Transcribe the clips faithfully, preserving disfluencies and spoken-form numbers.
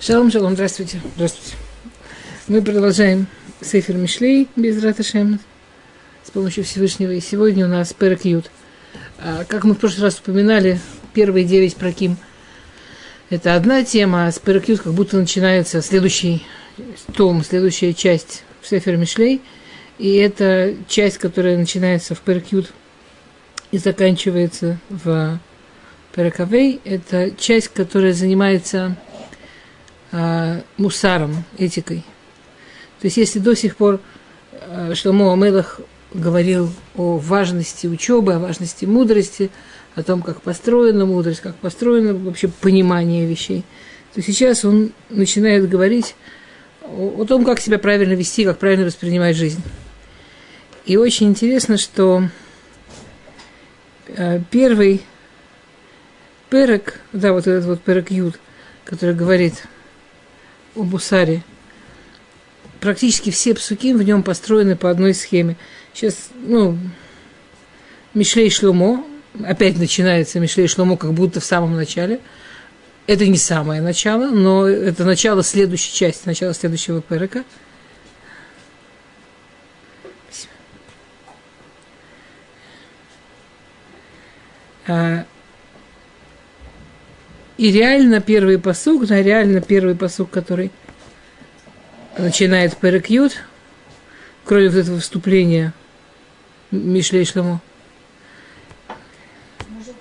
Шалом, шалом, здравствуйте, здравствуйте. Мы продолжаем Сефер Мишлей без Рата Шем с помощью Всевышнего. И сегодня у нас Пэракьют. Как мы в прошлый раз упоминали, первые девять праким – это одна тема, а с Пэракьют как будто начинается следующий том, следующая часть Сефер Мишлей. И это часть, которая начинается в Пэракьют и заканчивается в Пэракавей. Это часть, которая занимается мусаром, этикой. То есть, если до сих пор Шломо а-Мелех говорил о важности учебы, о важности мудрости, о том, как построена мудрость, как построено вообще понимание вещей, то сейчас он начинает говорить о, о том, как себя правильно вести, как правильно воспринимать жизнь. И очень интересно, что первый перек, да, вот этот вот Пэракьют, который говорит о Бусари. Практически все псуким в нем построены по одной схеме. Сейчас, ну, Мишлей Шломо, опять начинается Мишлей Шломо, как будто в самом начале. Это не самое начало, но это начало следующей части, начало следующего перека. Спасибо. И реально первый пасук, да, реально первый пасук, который начинает Пэракьют, кроме вот этого вступления Мишлей Шломо. Может,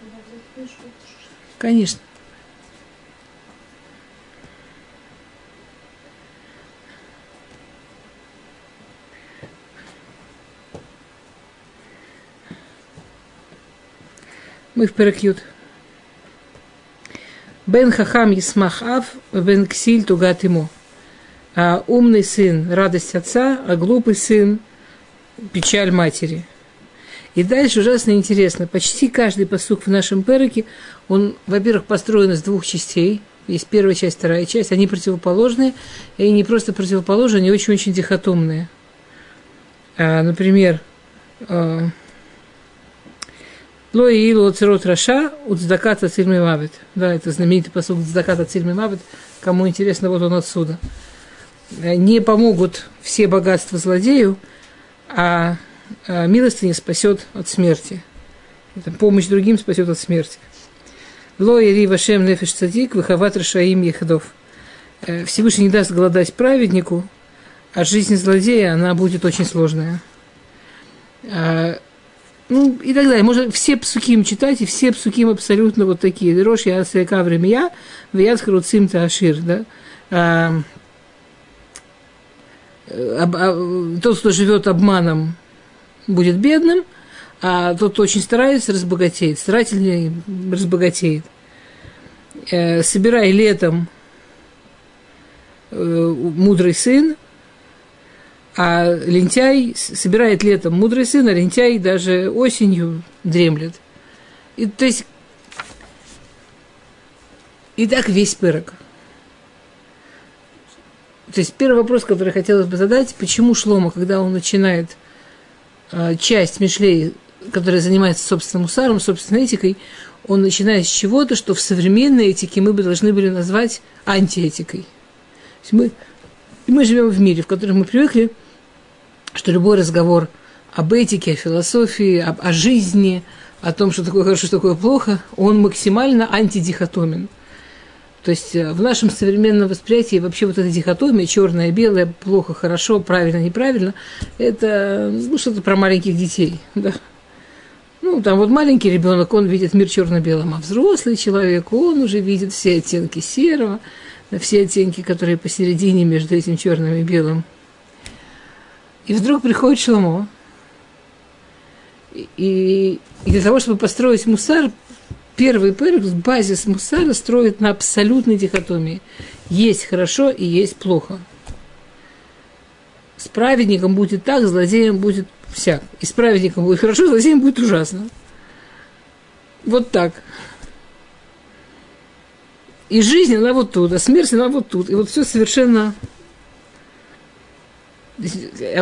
конечно. Мы в Пэракьют. Бен хахам есмах ав, бен ксиль тугат ему. А умный сын – радость отца, а глупый сын – печаль матери. И дальше ужасно интересно. Почти каждый пасук в нашем переке, он, во-первых, построен из двух частей. Есть первая часть, вторая часть. Они противоположные. И не просто противоположные, они очень-очень дихотомные. А, например, «Ло и илу оцерот раша уцдакат ацильми мавит». Да, это знаменитый пасук «Уцдакат ацильми мавит». Кому интересно, вот он отсюда. Не помогут все богатства злодею, а милостыня спасет от смерти. Это помощь другим спасет от смерти. «Ло и ри вашем нефиш цадик выхават рашаим ехдов». Всевышний не даст голодать праведнику, а жизнь злодея, она будет очень сложная. Ну, и так далее. Можно все псуким читать, и все псуким абсолютно вот такие. «Рош я асэка времия, вият хруцим таашир». Да? А, а, а, тот, кто живет обманом, будет бедным, а тот, кто очень старается, разбогатеет. Старательнее разбогатеет. Э, собирай летом э, мудрый сын, а лентяй собирает летом мудрый сын, а лентяй даже осенью дремлет. И, то есть, и так весь пырок. То есть, первый вопрос, который хотелось бы задать, почему Шломо, когда он начинает э, часть Мишлей, которая занимается собственным мусаром, собственной этикой, он начинает с чего-то, что в современной этике мы бы должны были назвать антиэтикой. То есть, мы, мы живем в мире, в котором мы привыкли, что любой разговор об этике, о философии, об, о жизни, о том, что такое хорошо, что такое плохо, он максимально антидихотомен. То есть в нашем современном восприятии вообще вот эта дихотомия, черное, белое, плохо, хорошо, правильно, неправильно, это ну, что-то про маленьких детей. Да? Ну, там вот маленький ребенок, он видит мир черно-белым, а взрослый человек, он уже видит все оттенки серого, все оттенки, которые посередине между этим черным и белым. И вдруг приходит Шломо. И, и для того, чтобы построить мусар, первый перек, базис мусара строит на абсолютной дихотомии. Есть хорошо и есть плохо. С праведником будет так, с злодеем будет всяк. И с праведником будет хорошо, с злодеем будет ужасно. Вот так. И жизнь, она вот тут, а смерть, она вот тут. И вот все совершенно...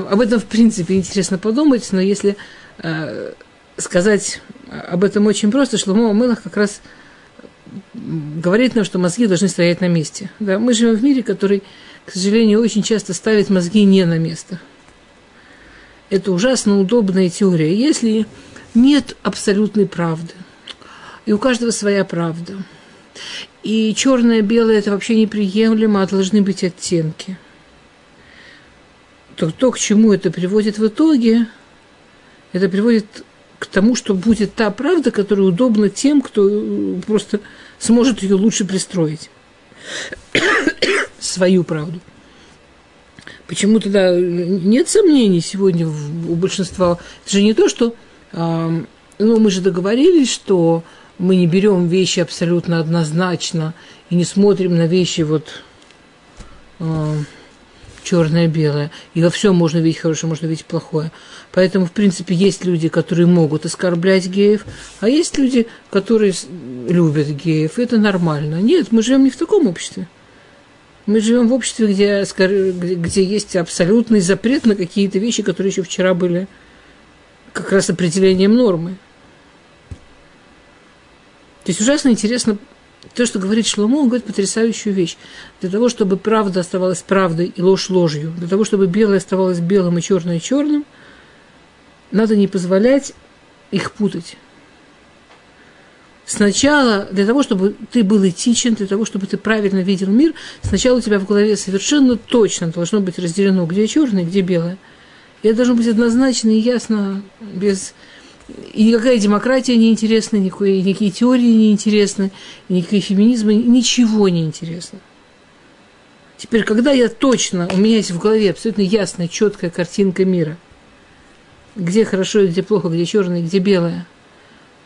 Об этом, в принципе, интересно подумать, но если э, сказать об этом очень просто, Шломо а-Мелех как раз говорит нам, что мозги должны стоять на месте. Да, мы живем в мире, который, к сожалению, очень часто ставит мозги не на место. Это ужасно удобная теория. Если нет абсолютной правды, и у каждого своя правда, и черное и белое – это вообще неприемлемо, а должны быть оттенки, то то, к чему это приводит в итоге, это приводит к тому, что будет та правда, которая удобна тем, кто просто сможет ее лучше пристроить. Свою правду. Почему тогда нет сомнений сегодня у большинства? Это же не то, что... Э, ну, мы же договорились, что мы не берем вещи абсолютно однозначно и не смотрим на вещи вот... Э, черное-белое. И во всем можно видеть хорошее, можно видеть плохое. Поэтому, в принципе, есть люди, которые могут оскорблять геев, а есть люди, которые любят геев. И это нормально. Нет, мы живем не в таком обществе. Мы живем в обществе, где, где есть абсолютный запрет на какие-то вещи, которые еще вчера были как раз определением нормы. То есть ужасно интересно. То, что говорит Шломо, он говорит потрясающую вещь. Для того, чтобы правда оставалась правдой и ложь ложью, для того, чтобы белое оставалось белым и черное черным, надо не позволять их путать. Сначала, для того, чтобы ты был этичен, для того, чтобы ты правильно видел мир, сначала у тебя в голове совершенно точно должно быть разделено, где черное, где белое. И это должно быть однозначно и ясно, без... И никакая демократия не интересна, никакие, никакие теории не интересны, никакие феминизмы, ничего не интересно. Теперь, когда я точно, у меня есть в голове абсолютно ясная, четкая картинка мира, где хорошо и где плохо, где черное и где белое,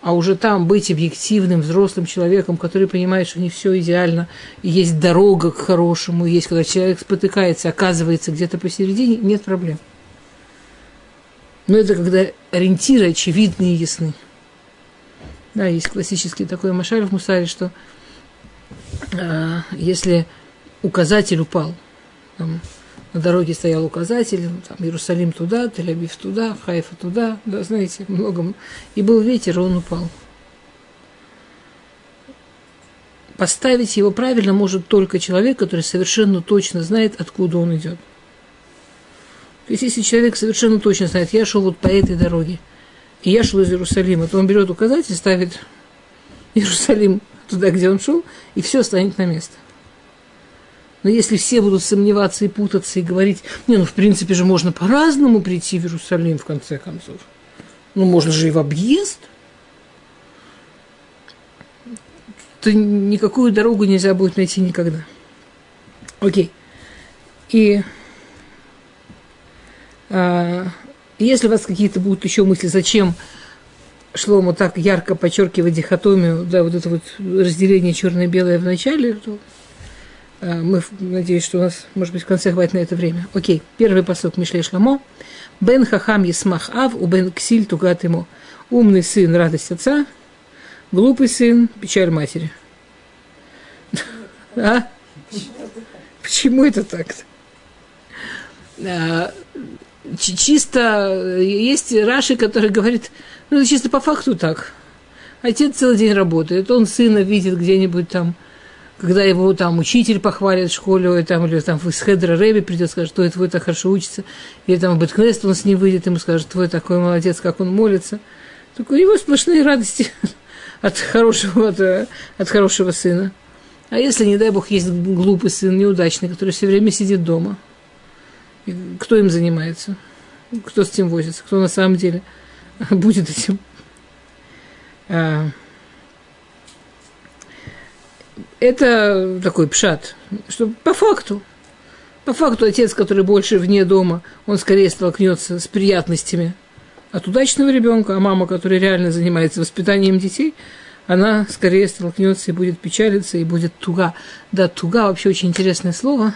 а уже там быть объективным, взрослым человеком, который понимает, что не все идеально, и есть дорога к хорошему, есть, когда человек спотыкается, оказывается где-то посередине, нет проблем. Но это когда ориентиры очевидны и ясны. Да, есть классический такой машаль в Мусаре, что э, если указатель упал, там, на дороге стоял указатель, ну, там, Иерусалим туда, Тель-Авив туда, Хайфа туда, да, знаете, много. И был ветер, он упал. Поставить его правильно может только человек, который совершенно точно знает, откуда он идет. То есть, если человек совершенно точно знает, я шел вот по этой дороге, и я шел из Иерусалима, то он берет указатель, ставит Иерусалим туда, где он шел, и все станет на место. Но если все будут сомневаться и путаться, и говорить, не, ну, в принципе же можно по-разному прийти в Иерусалим, в конце концов. Ну, можно же и в объезд. То никакую дорогу нельзя будет найти никогда. Окей. И... Если у вас какие-то будут еще мысли, зачем Шломо так ярко подчеркивать дихотомию, да, вот это вот разделение черное-белое в начале, то мы надеюсь, что у нас, может быть, в конце хватит на это время. Окей, первый пасук Мишлей Шломо. Бен хахам есмах ав, у бен ксиль тугат ему. Умный сын – радость отца, глупый сын – печаль матери. А? Почему это так-то? Чисто есть Раши, который говорит, ну, это чисто по факту так. Отец целый день работает, он сына видит где-нибудь там, когда его там учитель похвалит в школе, там, или там из Хедра Реби придет, скажет, что твой так хорошо учится, или там в Бет-Квест он с ним выйдет, ему скажет, твой такой молодец, как он молится. Так у него сплошные радости от хорошего, от, от хорошего сына. А если, не дай бог, есть глупый сын, неудачный, который все время сидит дома, кто им занимается, кто с этим возится, кто на самом деле будет этим. Это такой пшат, что по факту, по факту отец, который больше вне дома, он скорее столкнется с приятностями от удачного ребенка, а мама, которая реально занимается воспитанием детей, она скорее столкнется и будет печалиться, и будет туга. Да, туга вообще очень интересное слово.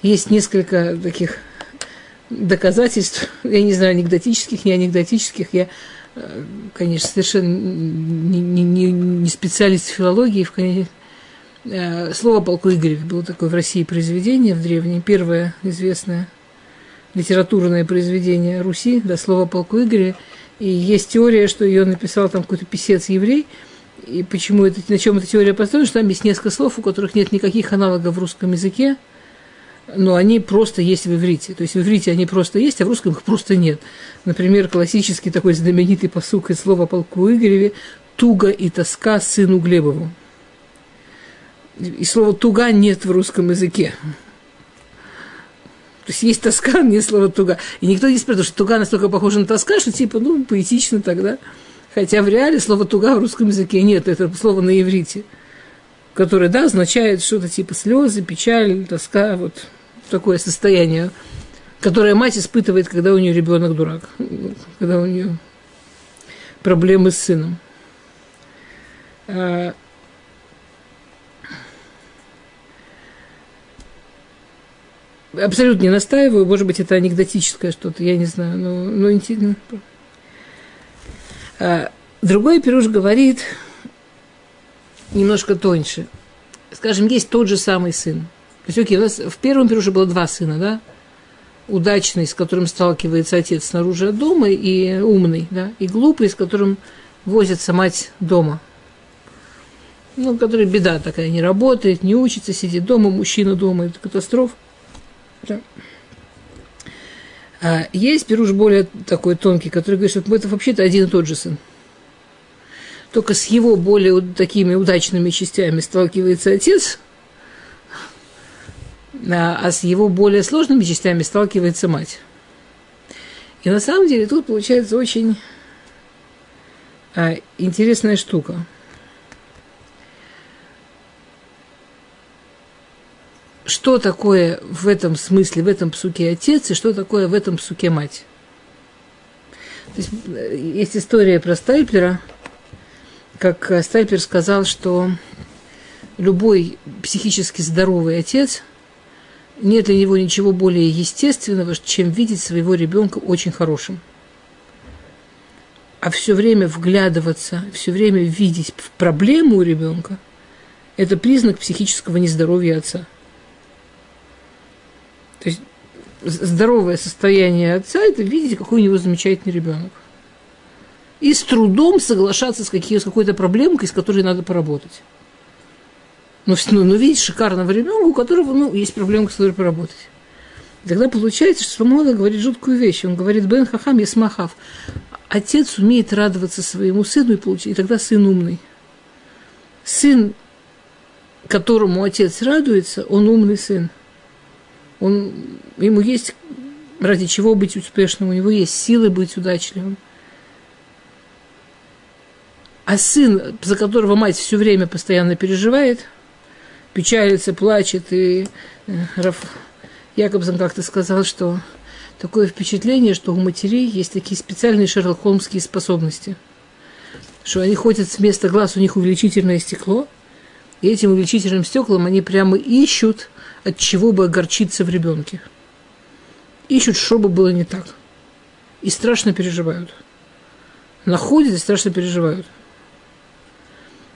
Есть несколько таких доказательств, я не знаю, анекдотических, не анекдотических. Я, конечно, совершенно не, не, не специалист в филологии. Слово «Полку Игорев» было такое в России произведение, в древнем, первое известное литературное произведение Руси, да, слово «Полку Игорев». И есть теория, что ее написал там какой-то писец-еврей, И почему это, на чем эта теория построена, что там есть несколько слов, у которых нет никаких аналогов в русском языке, но они просто есть в иврите. То есть в иврите они просто есть, а в русском их просто нет. Например, классический такой знаменитый пасук из слова полку Игореве «туга и тоска сыну Глебову». И слова «туга» нет в русском языке. То есть есть тоска, нет слова «туга». И никто не спрашивает, что «туга» настолько похожа на тоска, что типа, ну, поэтично тогда. Хотя в реале слова «туга» в русском языке нет, это слово на иврите, которое, да, означает что-то типа слезы, печаль, тоска, вот такое состояние, которое мать испытывает, когда у нее ребенок дурак, когда у нее проблемы с сыном. Абсолютно не настаиваю, может быть, это анекдотическое что-то, я не знаю, но, но интересно. Другой пируш говорит немножко тоньше. Скажем, есть тот же самый сын. То есть, окей, у нас в первом пируше было два сына, да? Удачный, с которым сталкивается отец снаружи от дома, и умный, да? И глупый, с которым возится мать дома. Ну, который беда такая, не работает, не учится, сидит дома, мужчина дома, это катастрофа. Да. А есть пируш более такой тонкий, который говорит, что это вообще-то один и тот же сын. Только с его более такими удачными частями сталкивается отец, а с его более сложными частями сталкивается мать. И на самом деле тут получается очень а, интересная штука. Что такое в этом смысле, в этом псуке отец, и что такое в этом псуке мать? То есть, есть история про Стайплера, как Стайплер сказал, что любой психически здоровый отец, нет для него ничего более естественного, чем видеть своего ребенка очень хорошим. А все время вглядываться, все время видеть проблему у ребенка, это признак психического нездоровья отца. То есть здоровое состояние отца – это видеть, какой у него замечательный ребенок. И с трудом соглашаться с, какие, с какой-то проблемкой, с которой надо поработать. Но, но, но видеть шикарного ребенка, у которого ну, есть проблемка, с которой поработать. И тогда получается, что Соломон говорит жуткую вещь. Он говорит «Бен хахам есмахав». Отец умеет радоваться своему сыну, и, получ... и тогда сын умный. Сын, которому отец радуется, он умный сын. Он, ему есть ради чего быть успешным, у него есть силы быть удачливым. А сын, за которого мать все время постоянно переживает, печалится, плачет, и Рав Яковзон как-то сказал, что такое впечатление, что у матерей есть такие специальные шерлок-холмские способности, что они ходят с места глаз, у них увеличительное стекло, и этим увеличительным стеклом они прямо ищут, от чего бы огорчиться в ребенке. Ищут, что бы было не так. И страшно переживают. Находят и страшно переживают.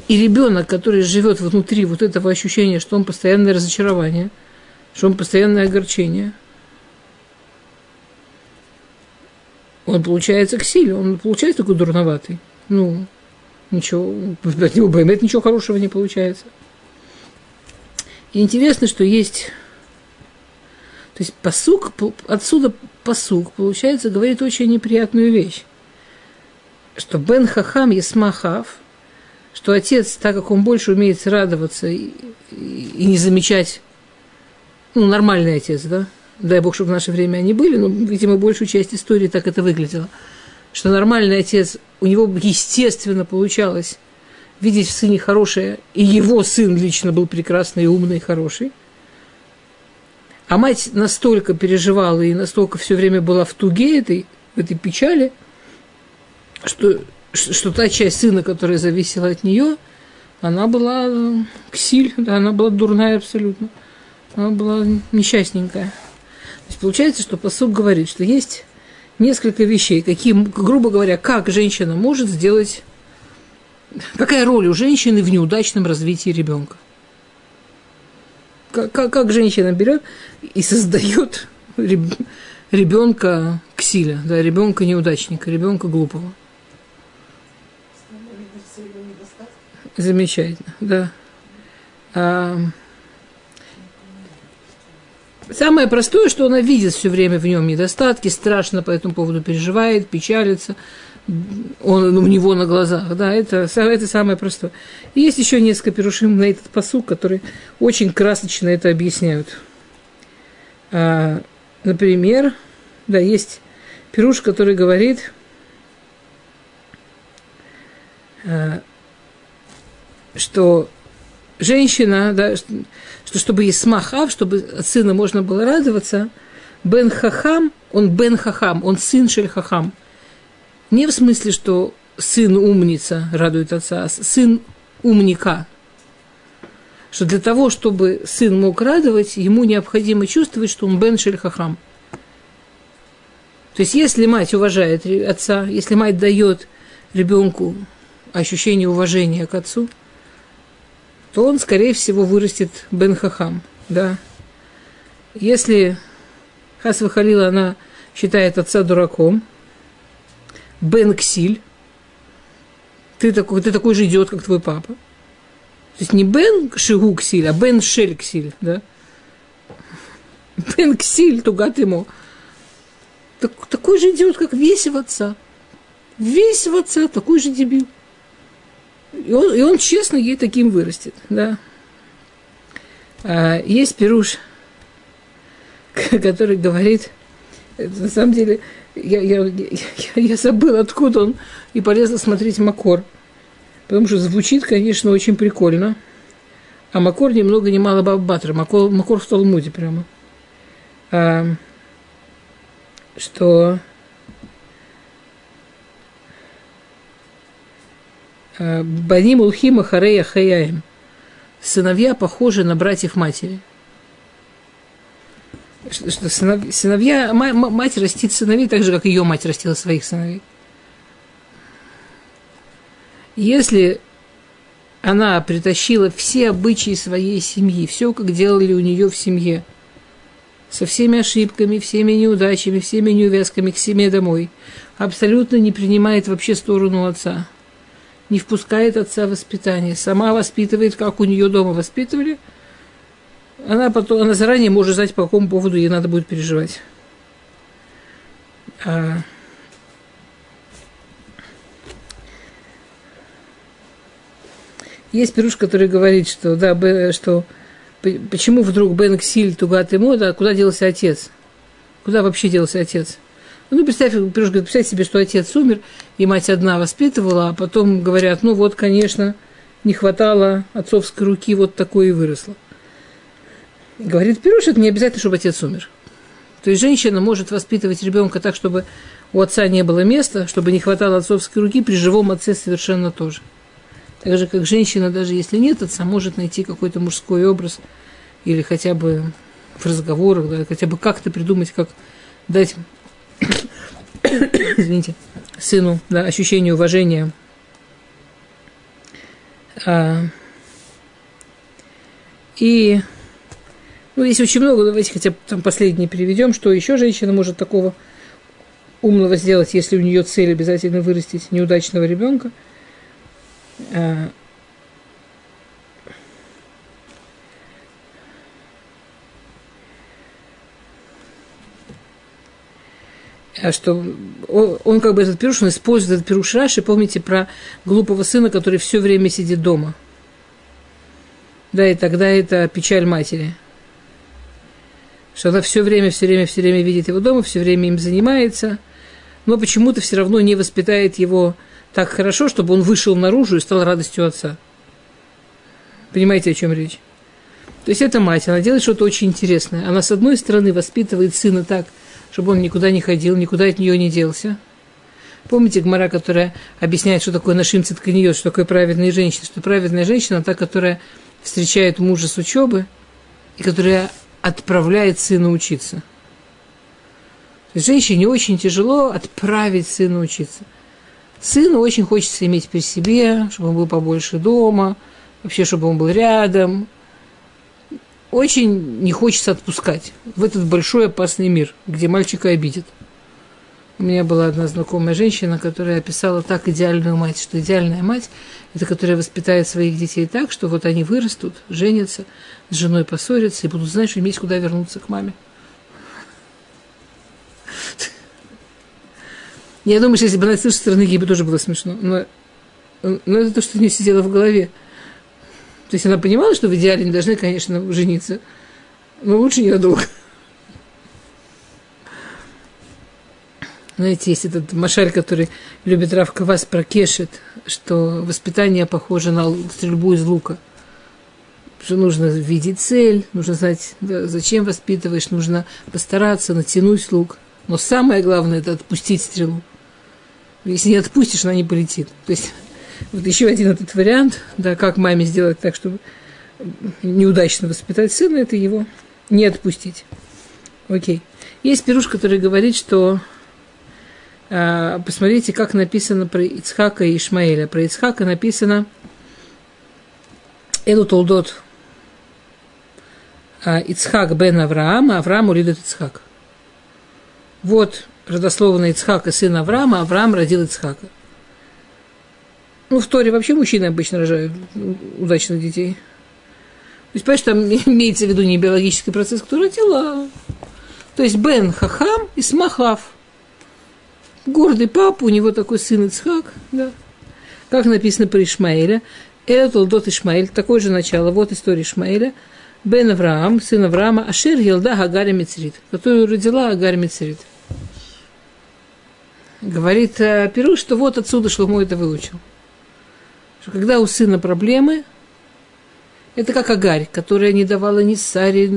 И ребенок, который живет внутри вот этого ощущения, что он постоянное разочарование, что он постоянное огорчение, он получается к силе, он получается такой дурноватый. Ну, ничего, от него поймет, ничего хорошего не получается. И интересно, что есть, то есть пасук, отсюда пасук, получается, говорит очень неприятную вещь, что бен хахам есмахав, что отец, так как он больше умеет радоваться и, и, и не замечать, ну, нормальный отец, да, дай бог, чтобы в наше время они были, но, видимо, большую часть истории так это выглядело, что нормальный отец, у него, естественно, получалось видеть в сыне хорошее, и его сын лично был прекрасный, умный, хороший. А мать настолько переживала и настолько все время была в туге этой, в этой печали, что, что та часть сына, которая зависела от нее, она была ксиль, да, она была дурная абсолютно, она была несчастненькая. То есть получается, что пасук говорит, что есть несколько вещей, какие, грубо говоря, как женщина может сделать... Какая роль у женщины в неудачном развитии ребенка? Как, как, как женщина берет и создает ребенка ксиля, да, ребенка неудачника, ребенка глупого? Замечательно, да. А, самое простое, что она видит все время в нем недостатки, страшно по этому поводу переживает, печалится, он у него на глазах, да, это, это самое простое. И есть еще несколько пирушим на этот пасук, которые очень красочно это объясняют. А, например, да, есть пируш, который говорит, что женщина, да, что чтобы есть смахав, чтобы от сына можно было радоваться, бен хахам, он бен хахам, он сын шель хахам. Не в смысле, что сын умница радует отца, а сын умника. Что для того, чтобы сын мог радовать, ему необходимо чувствовать, что он бен шель хахам. То есть, если мать уважает отца, если мать дает ребенку ощущение уважения к отцу, то он, скорее всего, вырастет бен хахам, да. Если хас вахалила, она считает отца дураком, бен ксиль, ты такой, ты такой же идиот, как твой папа. То есть не бен шигу ксиль, а бен шель ксиль, да. Бен ксиль, тугат ему. Так, такой же идиот, как весь в отца. Весь в отца, такой же дебил. И он, и он честно ей таким вырастет, да. А, есть пируш, который говорит, это на самом деле, я, я, я, я забыла, откуда он, и полезла смотреть Макор, потому что звучит, конечно, очень прикольно, а Макор ни много ни мало Баб Батра, Макор, Макор в Талмуде прямо, а, что... Баним улхима харея хаяем. Сыновья похожи на братьев матери. Что сынов, сыновья, ма, мать растит сыновей так же, как ее мать растила своих сыновей. Если она притащила все обычаи своей семьи, все, как делали у нее в семье, со всеми ошибками, всеми неудачами, всеми неувязками к семье домой, абсолютно не принимает вообще сторону отца, не впускает отца в воспитание, сама воспитывает, как у нее дома воспитывали, она, потом, она заранее может знать, по какому поводу ей надо будет переживать. А... Есть пируш, который говорит, что, да, б, что почему вдруг бен ксиль тугат ему, да, куда делся отец? Куда вообще делся отец? Ну, представь, Пируш говорит, представь себе, что отец умер, и мать одна воспитывала, а потом говорят, ну вот, конечно, не хватало отцовской руки, вот такое и выросло. Говорит Пируш, это не обязательно, чтобы отец умер. То есть женщина может воспитывать ребенка так, чтобы у отца не было места, чтобы не хватало отцовской руки, при живом отце совершенно тоже. Так же, как женщина, даже если нет отца, может найти какой-то мужской образ, или хотя бы в разговорах, да, хотя бы как-то придумать, как дать... Извините, сыну, да, ощущение уважения. А, и ну, здесь очень много, давайте хотя бы там последнее переведем, что еще женщина может такого умного сделать, если у нее цель обязательно вырастить неудачного ребенка. А, что он, он как бы этот пируш, он использует этот пируш Раши, помните про глупого сына, который все время сидит дома. Да, и тогда это печаль матери. Что она все время, все время, все время видит его дома, все время им занимается, но почему-то все равно не воспитает его так хорошо, чтобы он вышел наружу и стал радостью отца. Понимаете, о чем речь? То есть эта мать, она делает что-то очень интересное. Она, с одной стороны, воспитывает сына так, чтобы он никуда не ходил, никуда от нее не делся. Помните Гамара, которая объясняет, что такое нашим цитканиот, что такое праведная женщина, что праведная женщина та, которая встречает мужа с учебы и которая отправляет сына учиться. То есть женщине очень тяжело отправить сына учиться. Сыну очень хочется иметь при себе, чтобы он был побольше дома, вообще, чтобы он был рядом. Очень не хочется отпускать в этот большой опасный мир, где мальчика обидят. У меня была одна знакомая женщина, которая описала так идеальную мать, что идеальная мать – это которая воспитает своих детей так, что вот они вырастут, женятся, с женой поссорятся и будут знать, что им есть куда вернуться к маме. Я думаю, что если бы она слышала со стороны, ей бы тоже было смешно. Но, но это то, что у нее сидело в голове. То есть она понимала, что в идеале не должны, конечно, жениться, но лучше ненадолго. Знаете, есть этот машаль, который любит Рав Квас прокешет, что воспитание похоже на стрельбу из лука. Что нужно видеть цель, нужно знать, да, зачем воспитываешь, нужно постараться, натянуть лук. Но самое главное – это отпустить стрелу. Если не отпустишь, она не полетит. То есть вот еще один этот вариант, да, как маме сделать так, чтобы неудачно воспитать сына, это его не отпустить. Окей. Есть пируш, который говорит, что э, посмотрите, как написано про Ицхака и Ишмаэля. Про Ицхака написано «Элу толдот Ицхак бен Авраама, Авраам улидет Ицхак». Вот родословный Ицхак и сын Авраама, Авраам родил Ицхака. Ну, в Торе вообще мужчины обычно рожают удачных детей. То есть, понимаешь, там имеется в виду не биологический процесс, кто родил, а... То есть, Бен Хахам и Смахав. Гордый папа, у него такой сын Ицхак, да. Как написано про Ишмаэля. Эль Толдот Ишмаэль, такое же начало, вот история Ишмаэля. Бен Авраам, сын Авраама, Ашер Елда Агарь Мицрит, которую родила Агарь Мицрит. Говорит Перу, что вот отсюда Шломо это выучил. Что когда у сына проблемы, это как Агарь, которая не давала ни Саре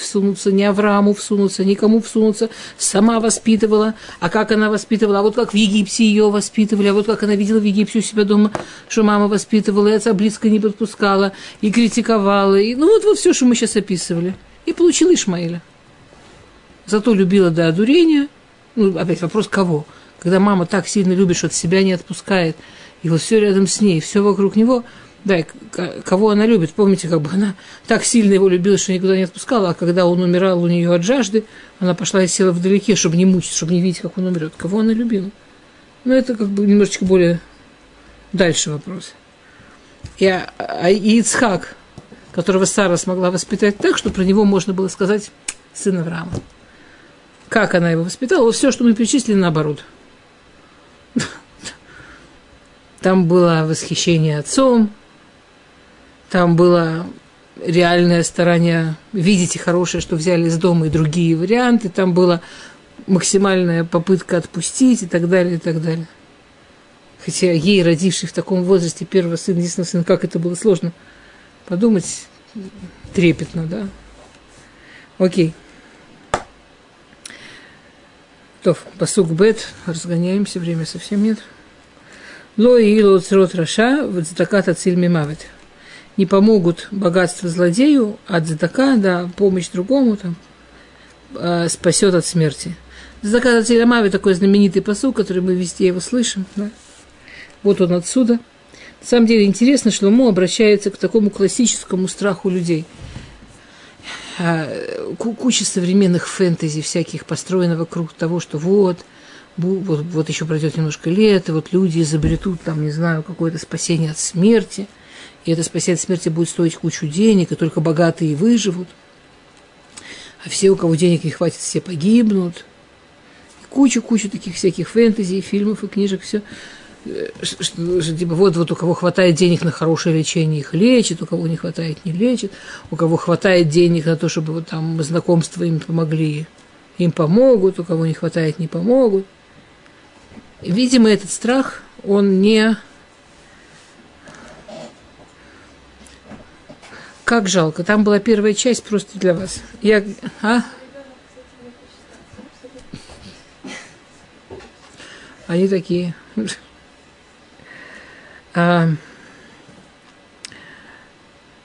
всунуться, ни Аврааму всунуться, никому всунуться, сама воспитывала. А как она воспитывала? А вот как в Египте ее воспитывали, а вот как она видела в Египте у себя дома, что мама воспитывала, и отца близко не подпускала, и критиковала. И... Ну вот, вот все, что мы сейчас описывали. И получила Ишмаэля. Зато любила до одурения. Ну, опять вопрос, кого? Когда мама так сильно любит, что от себя не отпускает, и вот все рядом с ней, все вокруг него, да, кого она любит. Помните, как бы она так сильно его любила, что никуда не отпускала, а когда он умирал у нее от жажды, она пошла и села вдалеке, чтобы не мучить, чтобы не видеть, как он умрет. Кого она любила? Ну, это как бы немножечко более дальше вопрос. И, и Ицхак, которого Сара смогла воспитать так, что про него можно было сказать сын Авраама. Как она его воспитала? Вот все, что мы перечислили, наоборот. Там было восхищение отцом, там было реальное старание видеть и хорошее, что взяли из дома, и другие варианты, там была максимальная попытка отпустить и так далее, и так далее. Хотя ей, родившей в таком возрасте, первого сына, единственного сына, как это было сложно подумать, трепетно, да? Окей. Тов, пасук бет, разгоняемся, время совсем нет. Ло и ило црот раша, вот задакат ациль мимавит. Не помогут богатство злодею от задака, да, помощь другому там э, спасет от смерти. Задакат ациль мимавит, такой знаменитый пасук, который мы везде его слышим. Да? Вот он отсюда. На самом деле интересно, что Шломо обращается к такому классическому страху людей. Куча современных фэнтези всяких построена вокруг того, что вот... Вот, вот еще пройдет немножко лет, и вот люди изобретут, там, не знаю, какое-то спасение от смерти, и это спасение от смерти будет стоить кучу денег, и только богатые выживут, а все, у кого денег не хватит, все погибнут. Кучу-кучу таких всяких фэнтези, фильмов и книжек, все. Что, что, типа, вот, вот у кого хватает денег на хорошее лечение, их лечит, у кого не хватает, не лечит, у кого хватает денег на то, чтобы вот, там знакомства им помогли, им помогут, у кого не хватает, не помогут. Видимо, этот страх, он не... Как жалко, там была первая часть просто для вас. Я... А? Они такие. А...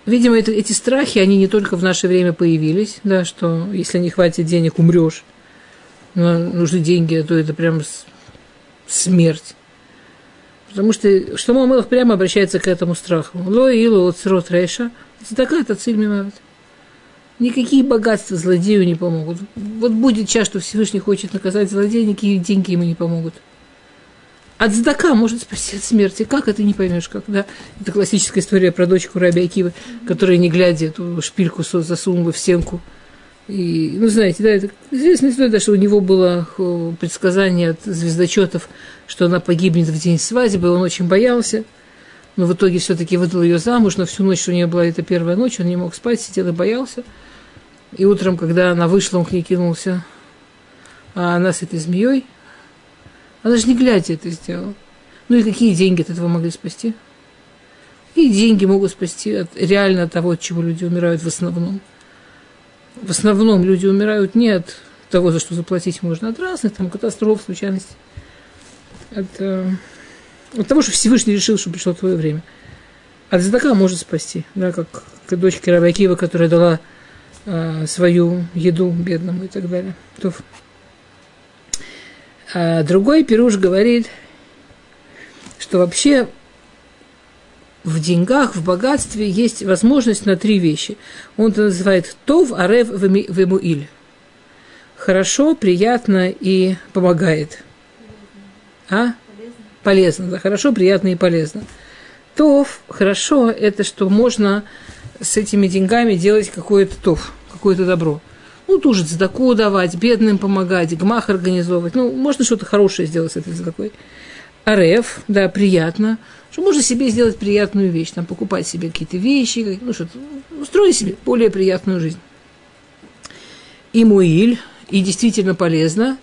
Видимо, это, эти страхи, они не только в наше время появились, да, что если не хватит денег, умрешь. Но нужны деньги, а то это прям... смерть. Потому что Шломо а-Мелех прямо обращается к этому страху. Ло и ло от срот рейша. Задакат ациль мимавит. никакие богатства злодею не помогут. Вот будет час, что Всевышний хочет наказать злодея, никакие деньги ему не помогут. От цдака может спасти от смерти. Как это не поймешь, когда это классическая история про дочку Раби Акивы, которая, не глядя, эту шпильку засунула в стенку. И, ну, знаете, да, это известная история, что у него было предсказание от звездочетов, что она погибнет в день свадьбы, он очень боялся. Но в итоге все-таки выдал ее замуж, но всю ночь у нее была эта первая ночь, он не мог спать, сидел и боялся. И утром, когда она вышла, он к ней кинулся, а она с этой змеей. Она же не глядя это сделала. Ну и какие деньги от этого могли спасти? Какие деньги могут спасти от, реально от того, от чего люди умирают в основном? В основном люди умирают не от того, за что заплатить можно, от разных там катастроф, случайностей. От, э, от того, что Всевышний решил, что пришло твое время. От задака может спасти, да, как к дочке Раби Акива, которая дала э, свою еду бедному и так далее. Тоф. А другой пируш говорит, что вообще в деньгах, в богатстве есть возможность на три вещи. Он это называет «тов, арев, вемуиль». Хорошо, приятно и помогает. А? Полезно. Полезно, да. Хорошо, приятно и полезно. Тов, хорошо, это что можно с этими деньгами делать какое-то тов, какое-то добро. Ну, ту же цдаку давать, бедным помогать, гмах организовывать. Ну, можно что-то хорошее сделать с этой цдакой. Арев, да, приятно. Что можно себе сделать приятную вещь, там, покупать себе какие-то вещи, ну, что-то, устроить себе более приятную жизнь. И муиль, и действительно полезно,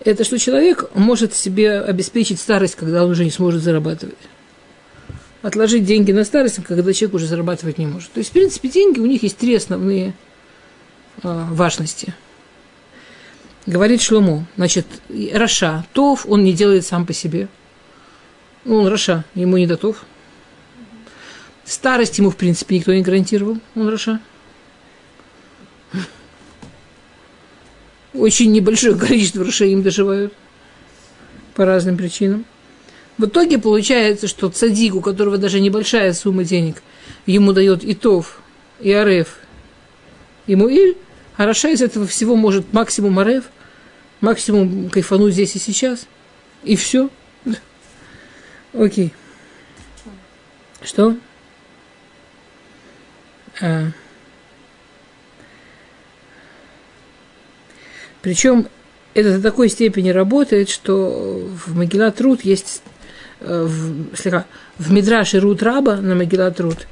это что человек может себе обеспечить старость, когда он уже не сможет зарабатывать. Отложить деньги на старость, когда человек уже зарабатывать не может. То есть, в принципе, деньги, у них есть три основные важности. Говорит Шломо, значит, Раша, Тов он не делает сам по себе. Ну, он Раша, ему не дотов. Старость ему, в принципе, никто не гарантировал. Он Раша. Очень небольшое количество Рашей им доживают. По разным причинам. В итоге получается, что цадик, у которого даже небольшая сумма денег, ему дает и Тов, и Ареф, и Муиль, а Раша из этого всего может максимум Ареф, максимум кайфануть здесь и сейчас, и все. Окей. Что? А. Причем это до такой степени работает, что в Магила Трут есть, в, слегка, в Медраше Рут Раба на Магила Трут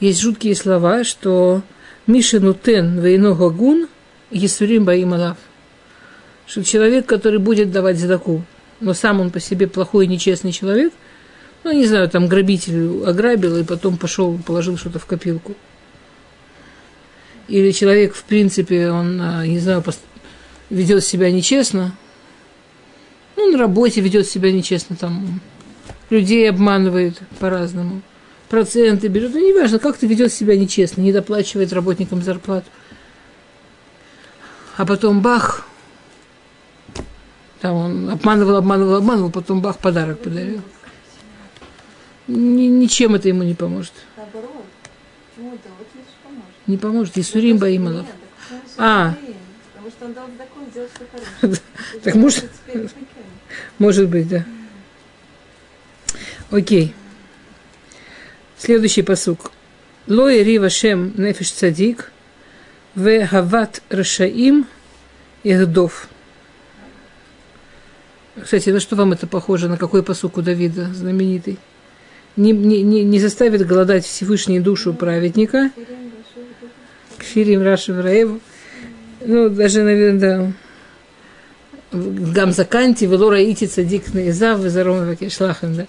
есть жуткие слова, что Мишенутен вейно гагун Есурим баим алав, что человек, который будет давать задаку, но сам он по себе плохой и нечестный человек. Ну, не знаю, там грабитель ограбил и потом пошел, положил что-то в копилку. Или человек, в принципе, он, не знаю, ведет себя нечестно. Ну, на работе ведет себя нечестно, там, людей обманывает по-разному, проценты берет. Ну, неважно, как ты ведешь себя нечестно, не доплачивает работникам зарплату. А потом бах, там он обманывал, обманывал, обманывал, потом бах, подарок подарил. Ничем это ему не поможет. Наоборот. Почему это? Вот лишь поможет. Не поможет. Есурим баим алав. А. Потому что он дал закон, сделал все хорошее. Так может... Может быть, да. Окей. Следующий пасук. Ло яри вашем нефиш цадик ве хават рашаим ихдов. Кстати, на что вам это похоже? На какой пасук у Давида знаменитый? Не, не, не заставит голодать Всевышний душу праведника. Кфирим Раши Враеву. Ну, даже, наверное, да. Гамзаканти, Велора Итица, Дикна Изав, Везарома Вакешлахан, да.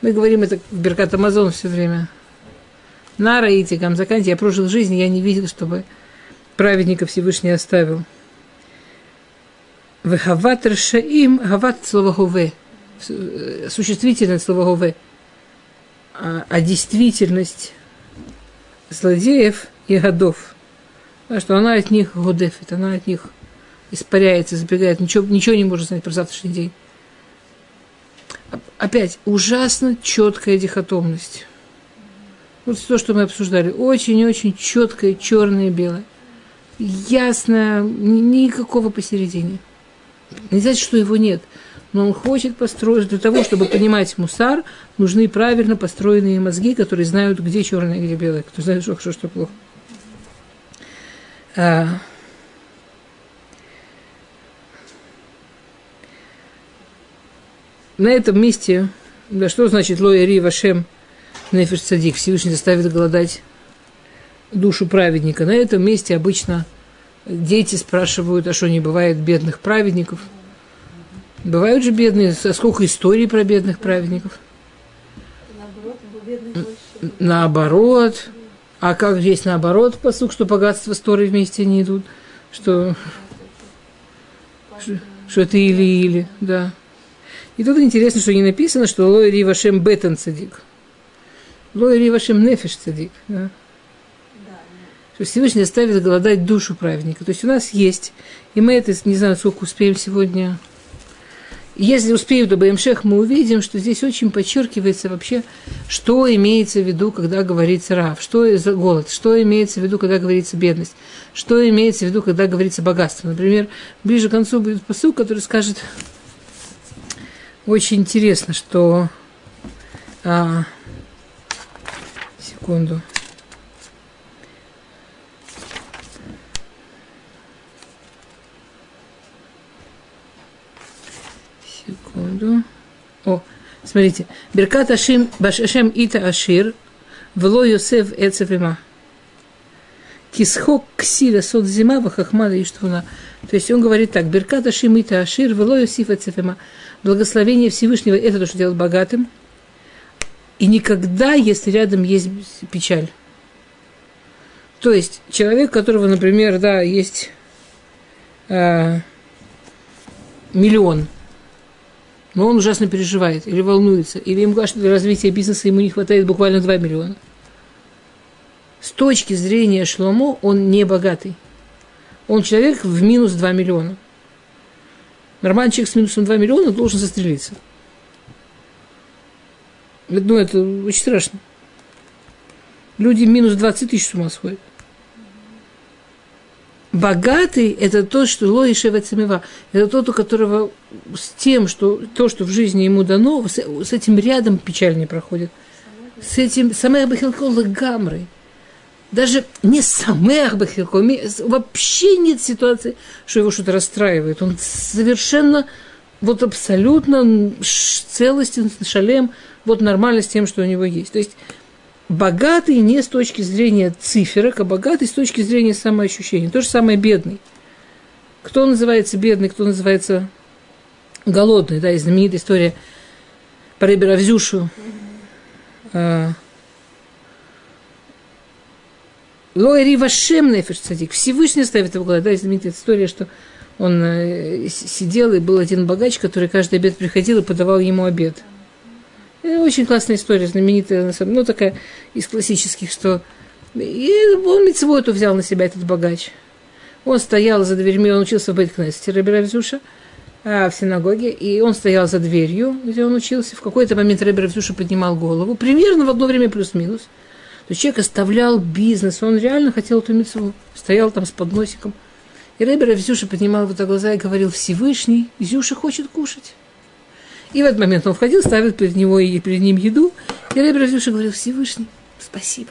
Мы говорим это в Берката Мазон все время. Нара Ити, Гамзаканти. Я прожил жизнь, я не видел, чтобы праведника Всевышний оставил. Вехават Рашаим, Хават Словахове. Существительное Словахове. А, а действительность злодеев и годов, да, что она от них годефит, она от них испаряется, забегает, ничего, ничего не может знать про завтрашний день. Опять, ужасно четкая дихотомность. Вот то, что мы обсуждали, очень-очень четкое, черное и белое. ясно, никакого посередине. Не значит, что его нет, но он хочет построить. Для того, чтобы понимать мусар, нужны правильно построенные мозги, которые знают, где черное, где белое, кто знает, что хорошо, что плохо. А... На этом месте, да, что значит лоэри вашем нефеш цадик, Всевышний заставит голодать душу праведника. На этом месте обычно дети спрашивают, а что не бывает бедных праведников? Бывают же бедные, а сколько историй про бедных праведников? Наоборот, бедных больше. Наоборот. А как здесь наоборот, посук, что богатство с Торой вместе не идут? Что, что это или-или, да. И тут интересно, что не написано, что лоэри вашем бетан цадик. Лоэри вашем нефеш цадик. Да? Что Всевышний заставит голодать душу праведника. То есть у нас есть, и мы это, не знаю, сколько успеем сегодня. Если успеем, то Баемшех мы увидим, что здесь очень подчеркивается вообще, что имеется в виду, когда говорится рав, что за голод, что имеется в виду, когда говорится бедность, что имеется в виду, когда говорится богатство. Например, ближе к концу будет посук, который скажет, очень интересно, что... А, секунду... Секунду. О, смотрите. Беркат Ашим Башашем Ита Ашир Вло Йосеф Эцефима Кисхок Ксила Сот Зима Вахахмада Иштвуна. То есть он говорит так. Беркат Ашим Ита Ашир Вло Йосеф Эцефима. Благословение Всевышнего – это то, что делает богатым. И никогда, если рядом есть печаль. То есть человек, которого, например, да, есть э, миллион, но он ужасно переживает или волнуется, или ему кажется, для развития бизнеса ему не хватает буквально два миллиона. С точки зрения Шломо он не богатый. Он человек в минус два миллиона. Нормальный человек с минусом два миллиона должен застрелиться. Ну, это очень страшно. Люди минус двадцать тысяч с ума сходят. Богатый – это тот, что ло и шевецемева. Это тот, у которого с тем, что то, что в жизни ему дано, с, с этим рядом печаль не проходит. С этим самех бахилкола гамрой. Даже не самех бахилкола. Вообще нет ситуации, что его что-то расстраивает. Он совершенно, вот абсолютно целостен, шалем, вот нормально с тем, что у него есть. То есть богатый не с точки зрения циферок, а богатый с точки зрения самоощущения. То же самое бедный. Кто называется бедный, кто называется голодный. Да, и знаменитая история про Эбер-Авзюшу. Лоэри вашем нефеш цадик. Всевышний ставит его голодать. Да, и знаменитая история, что он сидел, и был один богач, который каждый обед приходил и подавал ему обед. Очень классная история, знаменитая, ну, такая из классических, что и он мицвоту взял на себя этот богач. Он стоял за дверьми, он учился в Бейт-Кнессете, Эбер-Авзюша, в синагоге, и он стоял за дверью, где он учился. В какой-то момент Эбер-Авзюша поднимал голову, примерно в одно время плюс-минус. То есть человек оставлял бизнес, он реально хотел эту мицву, стоял там с подносиком. И Эбер-Авзюша поднимал вот так глаза и говорил: «Всевышний, Зюша хочет кушать». И в этот момент он входил, ставил перед, него, и перед ним еду, и Эбер-Авзюша говорил: «Всевышний, спасибо».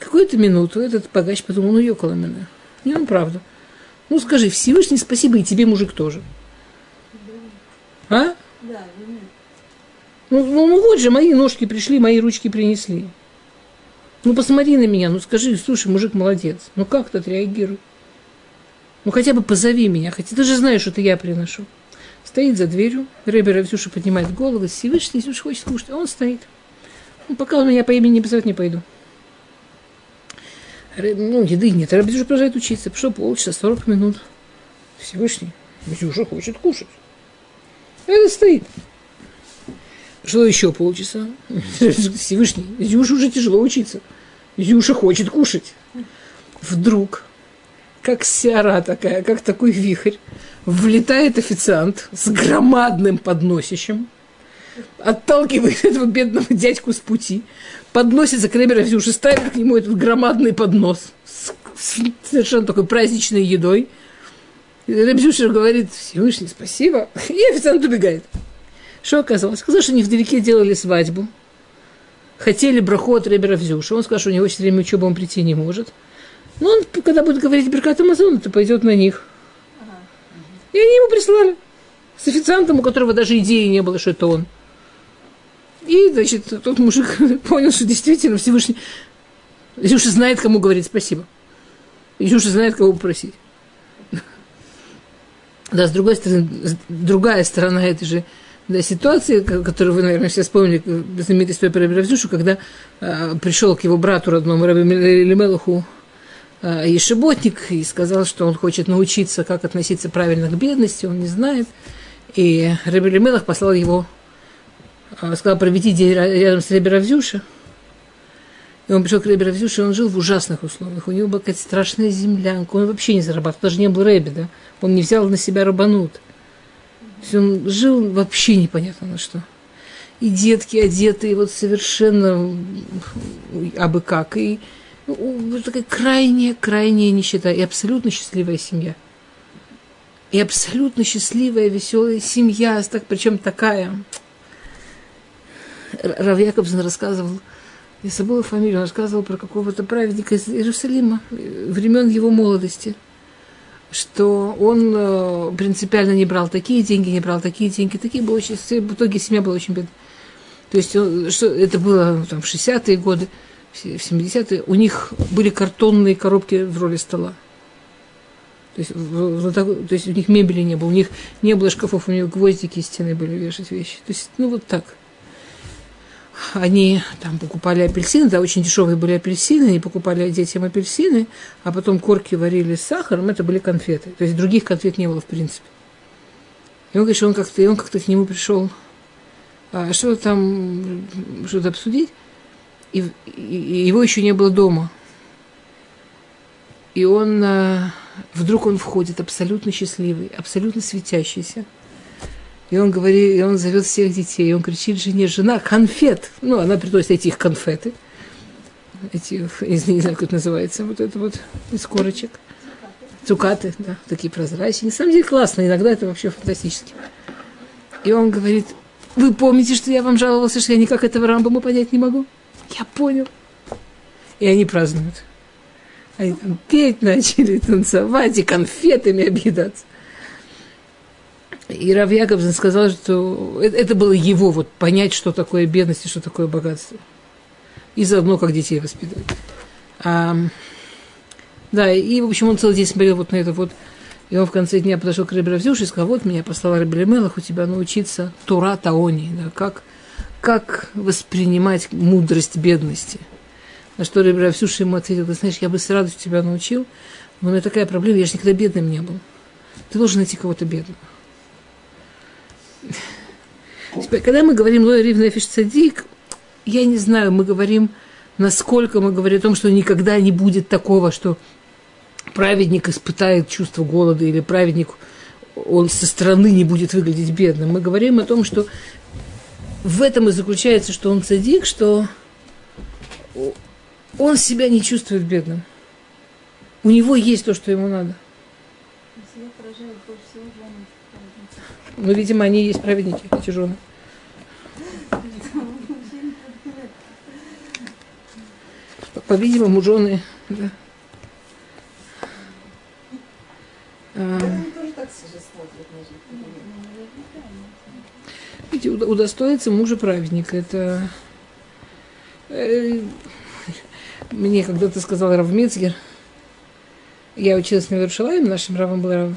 В какую-то минуту этот богач подумал: «Ну, ёкала меня». Не, ну, правда. Ну, скажи: «Всевышний, спасибо, и тебе, мужик, тоже». А? Да. Ну, ну, ну, вот же, мои ножки пришли, мои ручки принесли. Ну, посмотри на меня, ну, скажи: «Слушай, мужик, молодец». Ну, как ты отреагируй? Ну, хотя бы позови меня, хотя ты же знаешь, что это я приношу. Стоит за дверью, Эбер-Авзюша поднимает голову, Всевышний, Зюша хочет кушать, а он стоит. Ну, пока он меня по имени не позовет, не пойду. Ну, еды нет, Эбер-Авзюша продолжает учиться, прошло полчаса, сорок минут. Всевышний, Зюша хочет кушать. Это стоит. Прошло еще полчаса. Всевышний, Зюша уже тяжело учиться. Зюша хочет кушать. Вдруг... как сяра такая, как такой вихрь, влетает официант с громадным подносищем, отталкивает этого бедного дядьку с пути, подносится к Эбер-Авзюше, ставит к нему этот громадный поднос с, совершенно такой праздничной едой. Ребзюшер говорит: Всевышний, спасибо. И официант убегает. Что оказалось? Сказал, что они вдалеке делали свадьбу. Хотели браху от Эбер-Авзюшу. Он сказал, что у него все время учеба, он прийти не может. Но он, когда будет говорить Берката Мазон, то пойдет на них. Ага. И они ему прислали. С официантом, у которого даже идеи не было, что это он. И, значит, тот мужик понял, что действительно Всевышний... Изюша знает, кому говорить спасибо. Изюша знает, кого попросить. Да, с другой стороны, другая сторона этой же да, ситуации, которую вы, наверное, все вспомнили, знаменитая история про Эбер-Авзюшу, когда э, пришел к его брату родному Рибер-Меллаху э, ешеботник и сказал, что он хочет научиться, как относиться правильно к бедности, он не знает. И Рибер-Меллах послал его, э, сказал, проведи день рядом с Эбер-Авзюшу. И он пришел к Эбер-Авзюшу, и он жил в ужасных условиях. У него была какая-то страшная землянка. Он вообще не зарабатывал, даже не был Рэби, да? Он не взял на себя Рабанут. То есть он жил вообще непонятно на что. И детки одетые вот совершенно абы как. И ну, такая крайняя-крайняя нищета. И абсолютно счастливая семья. И абсолютно счастливая, веселая семья. Так, причем такая. Рав Яковзон рассказывал, я забыла фамилию, он рассказывал про какого-то праведника из Иерусалима, времен его молодости, что он принципиально не брал такие деньги, не брал такие деньги, такие были очень, в итоге семья была очень бедная. То есть он, что, это было там, в шестидесятые годы, в семидесятые, у них были картонные коробки в роли стола. То есть, в, то есть у них мебели не было, у них не было шкафов, у них гвоздики из стены были вешать вещи. То есть, ну вот так. Они там покупали апельсины, да, очень дешевые были апельсины, они покупали детям апельсины, а потом корки варили с сахаром, это были конфеты. То есть других конфет не было, в принципе. И он говорит, что он как-то, и он как-то к нему пришел, а, что там, что-то обсудить, и, и его еще не было дома. И он, а, вдруг он входит абсолютно счастливый, абсолютно светящийся. И он говорит, и он зовет всех детей, и он кричит жене: жена, конфет! Ну, она приносит эти их конфеты, эти, не знаю, как это называется, вот это вот, из корочек. Цукаты, да, такие прозрачные. На самом деле классно, иногда это вообще фантастически. И он говорит: вы помните, что я вам жаловался, что я никак этого Рамбама понять не могу? Я понял. И они празднуют. Они там петь начали, танцевать, и конфетами объедаться. И Рав Яковзон сказал, что это было его, вот, понять, что такое бедность и что такое богатство. И заодно, как детей воспитывать. А, да, и, в общем, он целый день смотрел вот на это вот. И он в конце дня подошел к Эбер-Авзюшу и сказал: вот меня послала Эбер-Меллах у тебя научиться Тора Таони, да, как, как воспринимать мудрость бедности. На что Эбер-Авзюшу ему ответил: ты знаешь, я бы с радостью тебя научил, но у меня такая проблема, я же никогда бедным не был. Ты должен найти кого-то бедного. Когда мы говорим «Лой рив нефиш цадик», я не знаю, мы говорим, насколько мы говорим о том, что никогда не будет такого, что праведник испытает чувство голода, или праведник, он со стороны не будет выглядеть бедным. Мы говорим о том, что в этом и заключается, что он цадик, что он себя не чувствует бедным. У него есть то, что ему надо. Ну, видимо, они и есть праведники, эти жены. По-видимому, жены, да. А... Видите, удостоится мужа праведника. Это... Мне когда-то сказал Рав Мецгер, я училась на Вершелаеве, нашим равом был Рав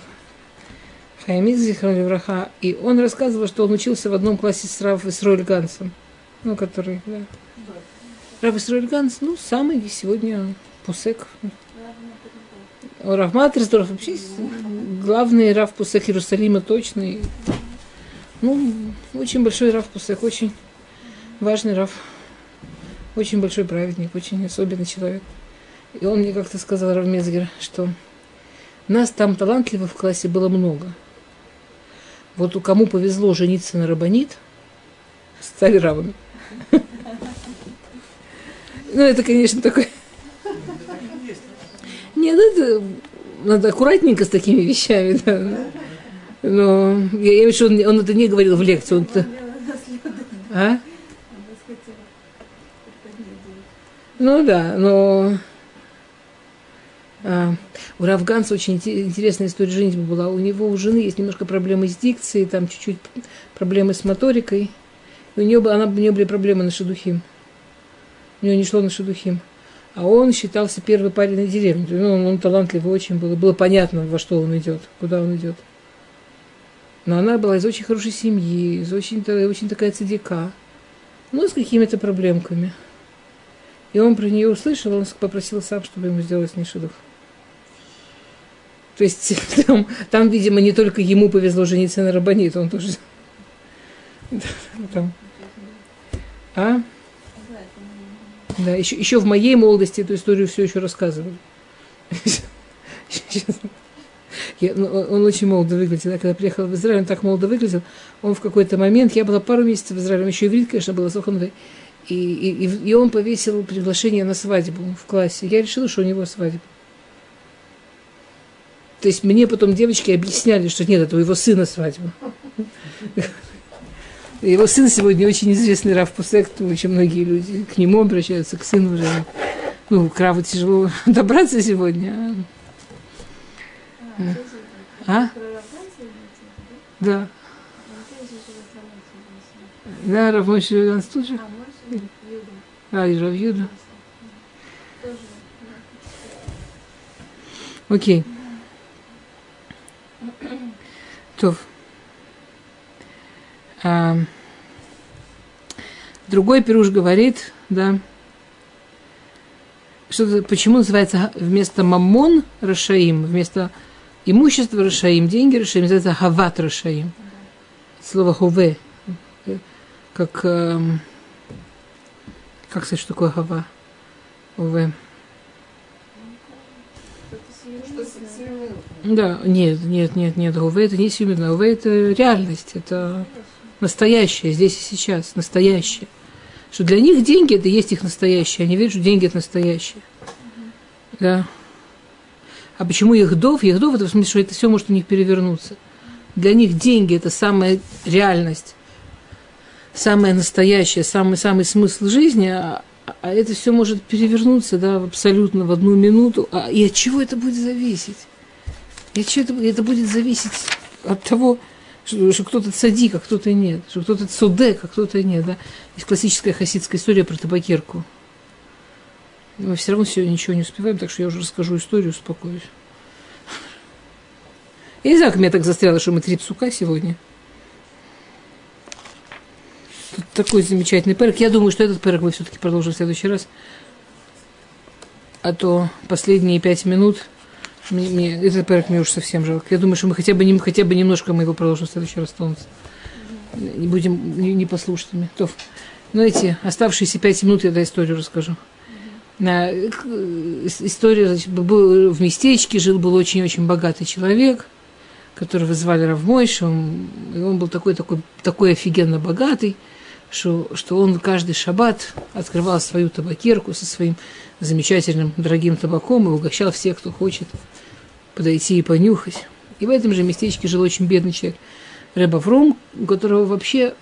Раха, и он рассказывал, что он учился в одном классе с Рав Исроэль Гансом, ну, который, да. Рав Исроэль Ганс, ну, самый сегодня Пусек. Равматрин, здоров, вообще главный Рав Пусек Иерусалима точный. Ну, очень большой Рав Пусек, очень важный Рав, очень большой праведник, очень особенный человек. И он мне как-то сказал, Рав Мецгер, что нас там талантливых в классе было много. Вот у кому повезло жениться на Рабанит, стали равными. Ну, это, конечно, такой Нет, это надо аккуратненько с такими вещами. Да. Но я, я еще он, он это не говорил в лекции. Он а? Ну да, но а, у Рав Ганса очень интересная история жизни была. У него, у жены есть немножко проблемы с дикцией, там чуть-чуть проблемы с моторикой. У нее, она, у нее были проблемы на шидухим. У нее не шло на шидухим. А он считался первый парень на деревне. Ну, он, он талантливый очень был. Было понятно, во что он идет, куда он идет. Но она была из очень хорошей семьи, из очень, очень такая цадика. Ну, с какими-то проблемками. И он про нее услышал, он попросил сам, чтобы ему сделать нешидух. То есть там, там, видимо, не только ему повезло жениться на Рабанит, он тоже... Там. А? Да, еще, еще в моей молодости эту историю все еще рассказывали. Я, ну, он очень молодо выглядел. Я когда приехала в Израиль, он так молодо выглядел. Он в какой-то момент, я была пару месяцев в Израиле, еще иврит, конечно, было, и, и, и он повесил приглашение на свадьбу в классе. Я решила, что у него свадьба. То есть мне потом девочки объясняли, что нет, это у его сына свадьба. Его сын сегодня очень известный Рав Пусек, очень многие люди к нему обращаются, к сыну уже. Ну, к Раву тяжело добраться сегодня. А? Да. Да, Равмойш и Ганс тут же. А, и Рав Юда. Окей. Тов. А, другой пируш говорит, да, что почему называется вместо маммон рашаим, вместо имущества рашаим, деньги рашаим, называется хават рашаим. Слово хове, как, как сказать, что такое хава? Хове. Да, нет, нет, нет, нет, хове это не сиюминутно, хове это реальность, это... Настоящее, здесь и сейчас, настоящее. Что для них деньги – это есть их настоящее. Они верят, что деньги – это настоящее. Mm-hmm. Да. А почему ехдов? Ехдов – это в смысле, что это все может у них перевернуться. Для них деньги – это самая реальность, самое настоящее, самый, самый смысл жизни. А, а это все может перевернуться, да, абсолютно в одну минуту. А, и от чего это будет зависеть? И от чего это, это будет зависеть от того... Что, что кто-то цадик, а кто-то нет, что кто-то цудек, а кто-то нет. Да? Есть классическая хасидская история про табакерку. Мы все равно сегодня ничего не успеваем, так что я уже расскажу историю, успокоюсь. Я не знаю, как меня так застряло, что мы три псука сегодня. Тут такой замечательный пэрак. Я думаю, что этот пэрак мы все-таки продолжим в следующий раз. А то последние пять минут... Мне, мне, этот пэрак мне уж совсем жалко. Я думаю, что мы хотя бы, не, хотя бы немножко мы его продолжим в следующий раз. Не будем не, непослушными. Тов. Но эти оставшиеся пять минут я эту историю расскажу. Mm-hmm. История, значит, был, в местечке жил, был очень-очень богатый человек, которого звали Равмойш. Он, и он был такой, такой, такой офигенно богатый, что, что он каждый шаббат открывал свою табакерку со своим замечательным дорогим табаком и угощал всех, кто хочет подойти и понюхать. И в этом же местечке жил очень бедный человек Рэба Врум, у которого вообще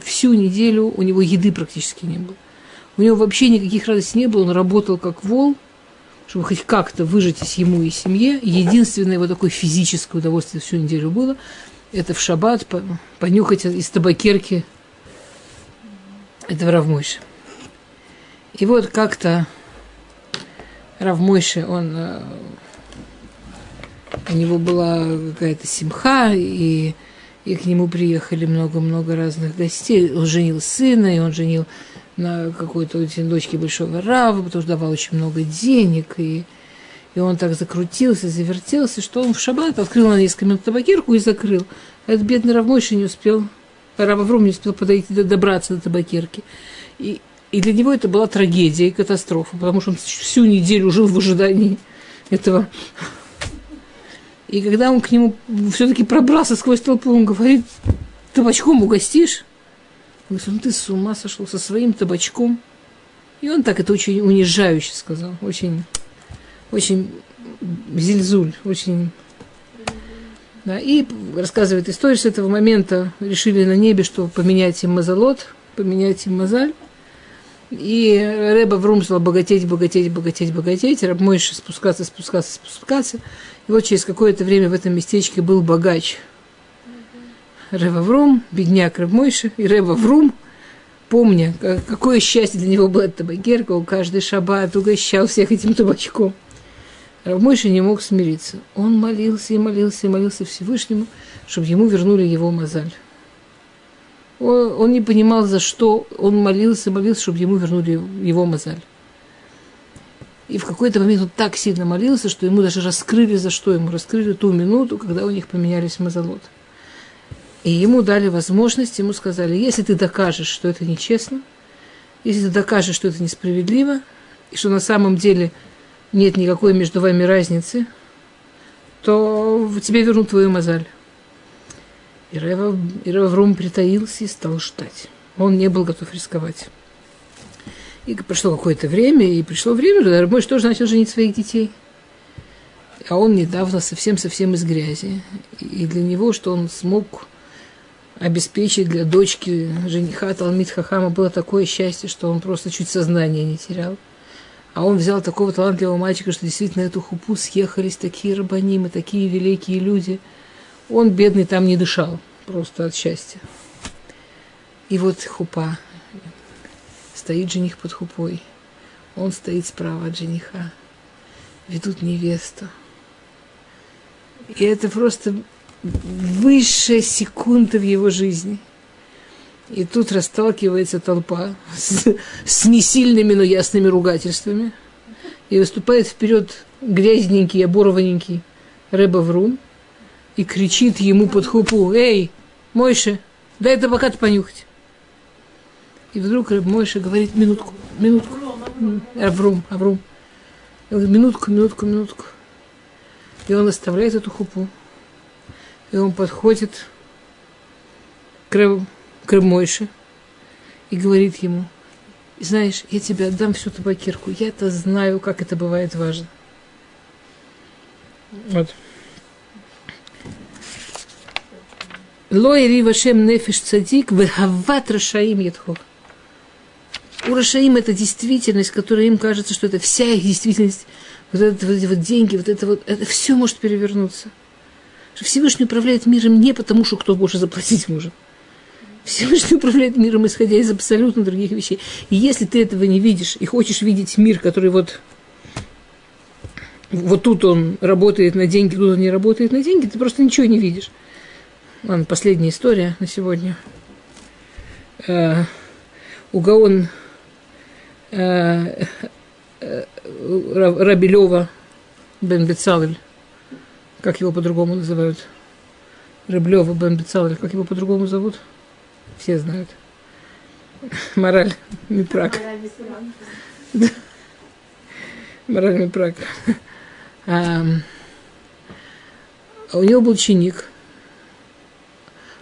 всю неделю у него еды практически не было. У него вообще никаких радостей не было, он работал как вол, чтобы хоть как-то выжить ему и семье. Единственное его такое физическое удовольствие всю неделю было, это в шаббат понюхать из табакерки этого Равмойша. И вот как-то Равмойша, он, у него была какая-то симха, и, и к нему приехали много-много разных гостей. Он женил сына, и он женил на какой-то дочке большого рава, потому что давал очень много денег, и, и он так закрутился, завертелся, что он в шаббат открыл на несколько минут табакерку и закрыл. А этот бедный Равмойша не успел... Рава Врум не успел подойти, добраться до табакерки. И, и для него это была трагедия и катастрофа, потому что он всю неделю жил в ожидании этого. И когда он к нему все-таки пробрался сквозь толпу, он говорит, табачком угостишь? Он говорит, ну ты с ума сошел со своим табачком. И он так это очень унижающе сказал, очень очень зильзуль, очень... Да, и рассказывает историю, с этого момента решили на небе, что поменять им мазалот, поменять им мазаль. И Рэба Врум стал богатеть, богатеть, богатеть, богатеть. Равмойш спускаться, спускаться, спускаться. И вот через какое-то время в этом местечке был богач Рэба Врум, бедняк Равмойша. И Рэба Врум, помня, какое счастье для него была табакерка, он каждый шаббат угощал всех этим табачком. Равмойша не мог смириться. Он молился и молился и молился Всевышнему, чтобы ему вернули его мазаль. Он, он не понимал, за что он молился, молился, чтобы ему вернули его мазаль. И в какой-то момент он так сильно молился, что ему даже раскрыли, за что ему раскрыли ту минуту, когда у них поменялись мазалот. И ему дали возможность, ему сказали, если ты докажешь, что это нечестно, если ты докажешь, что это несправедливо, и что на самом деле нет никакой между вами разницы, то тебе вернут твою мазаль. И Рэба, и Рэба Врум притаился и стал ждать. Он не был готов рисковать. И прошло какое-то время, и пришло время, когда Рэба Мойш тоже начал женить своих детей. А он недавно совсем-совсем из грязи. И для него, что он смог обеспечить для дочки жениха Талмид Хахама, было такое счастье, что он просто чуть сознание не терял. А он взял такого талантливого мальчика, что действительно на эту хупу съехались такие рабанимы, такие великие люди. Он, бедный, там не дышал просто от счастья. И вот хупа. Стоит жених под хупой. Он стоит справа от жениха. Ведут невесту. И это просто высшая секунда в его жизни. И тут расталкивается толпа с, с несильными, но ясными ругательствами. И выступает вперед грязненький, оборваненький Рэба Врум. И кричит ему под хупу: «Эй, Мойша, дай табака-то понюхать!» И вдруг Мойша говорит: «Минутку, минутку, Аврум, Аврум!» И он говорит: «Минутку, минутку, минутку!» И он оставляет эту хупу. И он подходит к Рэб, к Рэб Мойше и говорит ему: «Знаешь, я тебе отдам всю табакерку, я-то знаю, как это бывает важно». Вот. Лоэри вашем нефиш цадик вехават рашаим ядхов. У рашаим это действительность, которая им кажется, что это вся их действительность. Вот, это, вот эти вот деньги, вот это вот, это все может перевернуться. Что Всевышний управляет миром не потому, что кто больше заплатить может. Всевышний управляет миром, исходя из абсолютно других вещей. И если ты этого не видишь и хочешь видеть мир, который вот... Вот тут он работает на деньги, тут он не работает на деньги, ты просто ничего не видишь. Ладно, последняя история на сегодня. Э, у Гаон э, э, Раби Лёва бен Бецалель, как его по-другому называют? Раби Лёва бен Бецалель, как его по-другому зовут? Все знают. Мораль Мипрак. Мораль Мипрак. У него был ученик,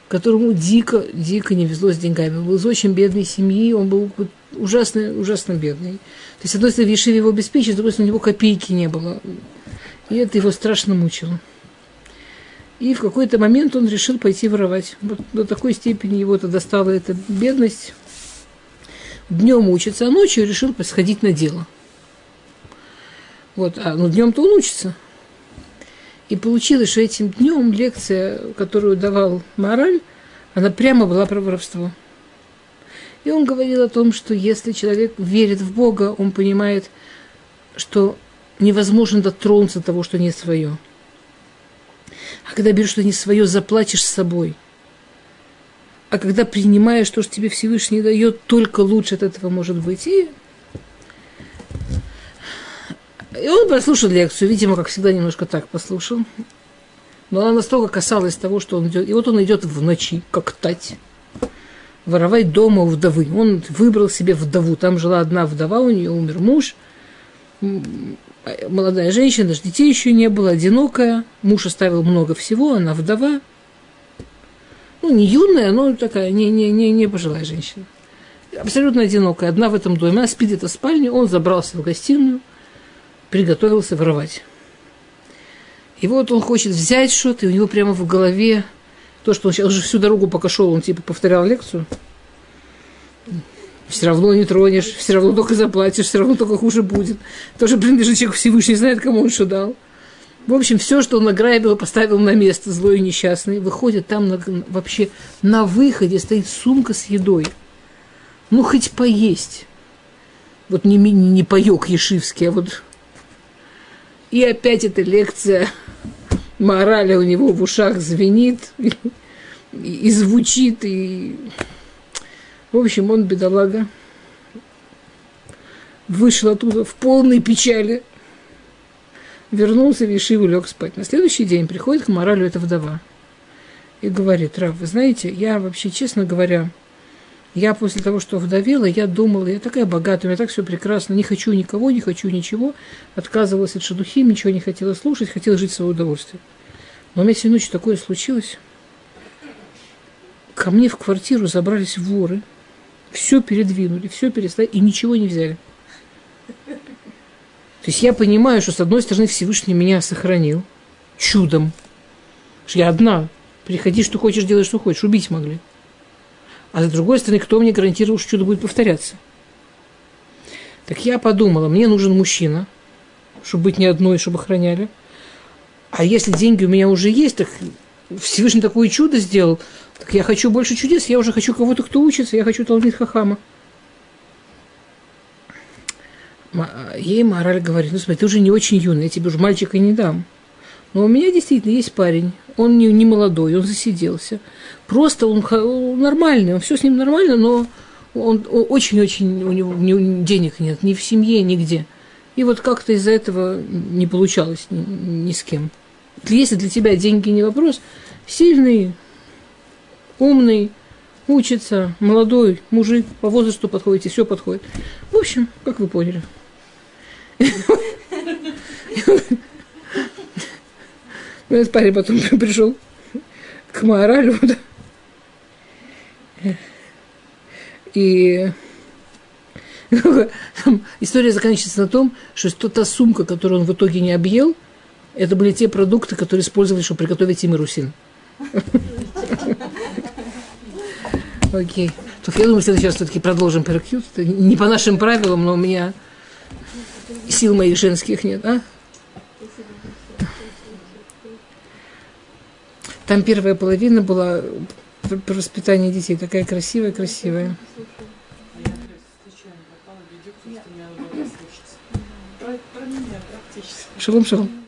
которому дико, дико не везло с деньгами. Он был из очень бедной семьи, он был ужасно, ужасно бедный. То есть, с одной стороны, в Ешиве его обеспечить, с другой стороны, у него копейки не было. И это его страшно мучило. И в какой-то момент он решил пойти воровать. Вот до такой степени его-то достала эта бедность. Днем учится, а ночью решил сходить на дело. Вот, а ну, днем-то он учится. И получилось, что этим днем лекция, которую давал Мораль, она прямо была про воровство. И он говорил о том, что если человек верит в Бога, он понимает, что невозможно дотронуться того, что не свое. А когда берешь что не свое, заплатишь с собой. А когда принимаешь то, что тебе Всевышний дает, только лучше от этого может быть. И... И он прослушал лекцию, видимо, как всегда, немножко так послушал. Но она настолько касалась того, что он идет. И вот он идет в ночи, как тать, воровать дома у вдовы. Он выбрал себе вдову. Там жила одна вдова, у нее умер муж. Молодая женщина, даже детей еще не было, одинокая. Муж оставил много всего, она вдова. Ну, не юная, но такая, не, не, не, не пожилая женщина. Абсолютно одинокая, одна в этом доме. Она спит где-то в спальне, он забрался в гостиную. приготовился воровать. И вот он хочет взять что-то, и у него прямо в голове то, что он сейчас уже всю дорогу пока шел, он типа повторял лекцию. Все равно не тронешь, все равно только заплатишь, все равно только хуже будет. Тоже, блин, даже человек Всевышний знает, кому он что дал. В общем, все, что он ограбил, поставил на место, злой и несчастный. Выходит, там на, вообще на выходе стоит сумка с едой. Ну, хоть поесть. Вот не, не, не паёк ешивский, а вот... И опять эта лекция мораля у него в ушах звенит и, и звучит, и... В общем, он, бедолага, вышел оттуда в полной печали, вернулся в Ешиву, лег спать. На следующий день приходит к моралю эта вдова и говорит: «Рав, вы знаете, я вообще, честно говоря, я после того, что вдовела, я думала, я такая богатая, у меня так все прекрасно, не хочу никого, не хочу ничего, отказывалась от шедухи, ничего не хотела слушать, хотела жить в свое удовольствие. Но у меня сегодня ночью такое случилось. Ко мне в квартиру забрались воры, все передвинули, все переставили и ничего не взяли. То есть я понимаю, что, с одной стороны, Всевышний меня сохранил чудом. Что я одна. Приходи, что хочешь, делай, что хочешь. Убить могли. А с другой стороны, кто мне гарантировал, что чудо будет повторяться? Так я подумала, мне нужен мужчина, чтобы быть не одной, чтобы охраняли. А если деньги у меня уже есть, так Всевышний такое чудо сделал. Так я хочу больше чудес, я уже хочу кого-то, кто учится, я хочу Талмид Хахама». Ей мораль говорит: «Ну, смотри, ты уже не очень юный, я тебе уже мальчика не дам. Но у меня действительно есть парень, он не, не молодой, он засиделся. Просто он, он нормальный, он все с ним нормально, но он очень-очень, у него денег нет, ни в семье, нигде. И вот как-то из-за этого не получалось ни, ни с кем. Если для тебя деньги не вопрос, сильный, умный, учится, молодой мужик, по возрасту подходите, все подходит. В общем, как вы поняли». Этот парень потом пришел к моралю. И история заканчивается на том, что та сумка, которую он в итоге не объел, это были те продукты, которые использовали, чтобы приготовить имирусин. Окей. Только я думаю, в следующий раз все-таки продолжим пэракьют. Не по нашим правилам, но у меня сил моих женских нет. А? Там первая половина была про воспитание детей. Такая красивая-красивая. Шалом-шалом.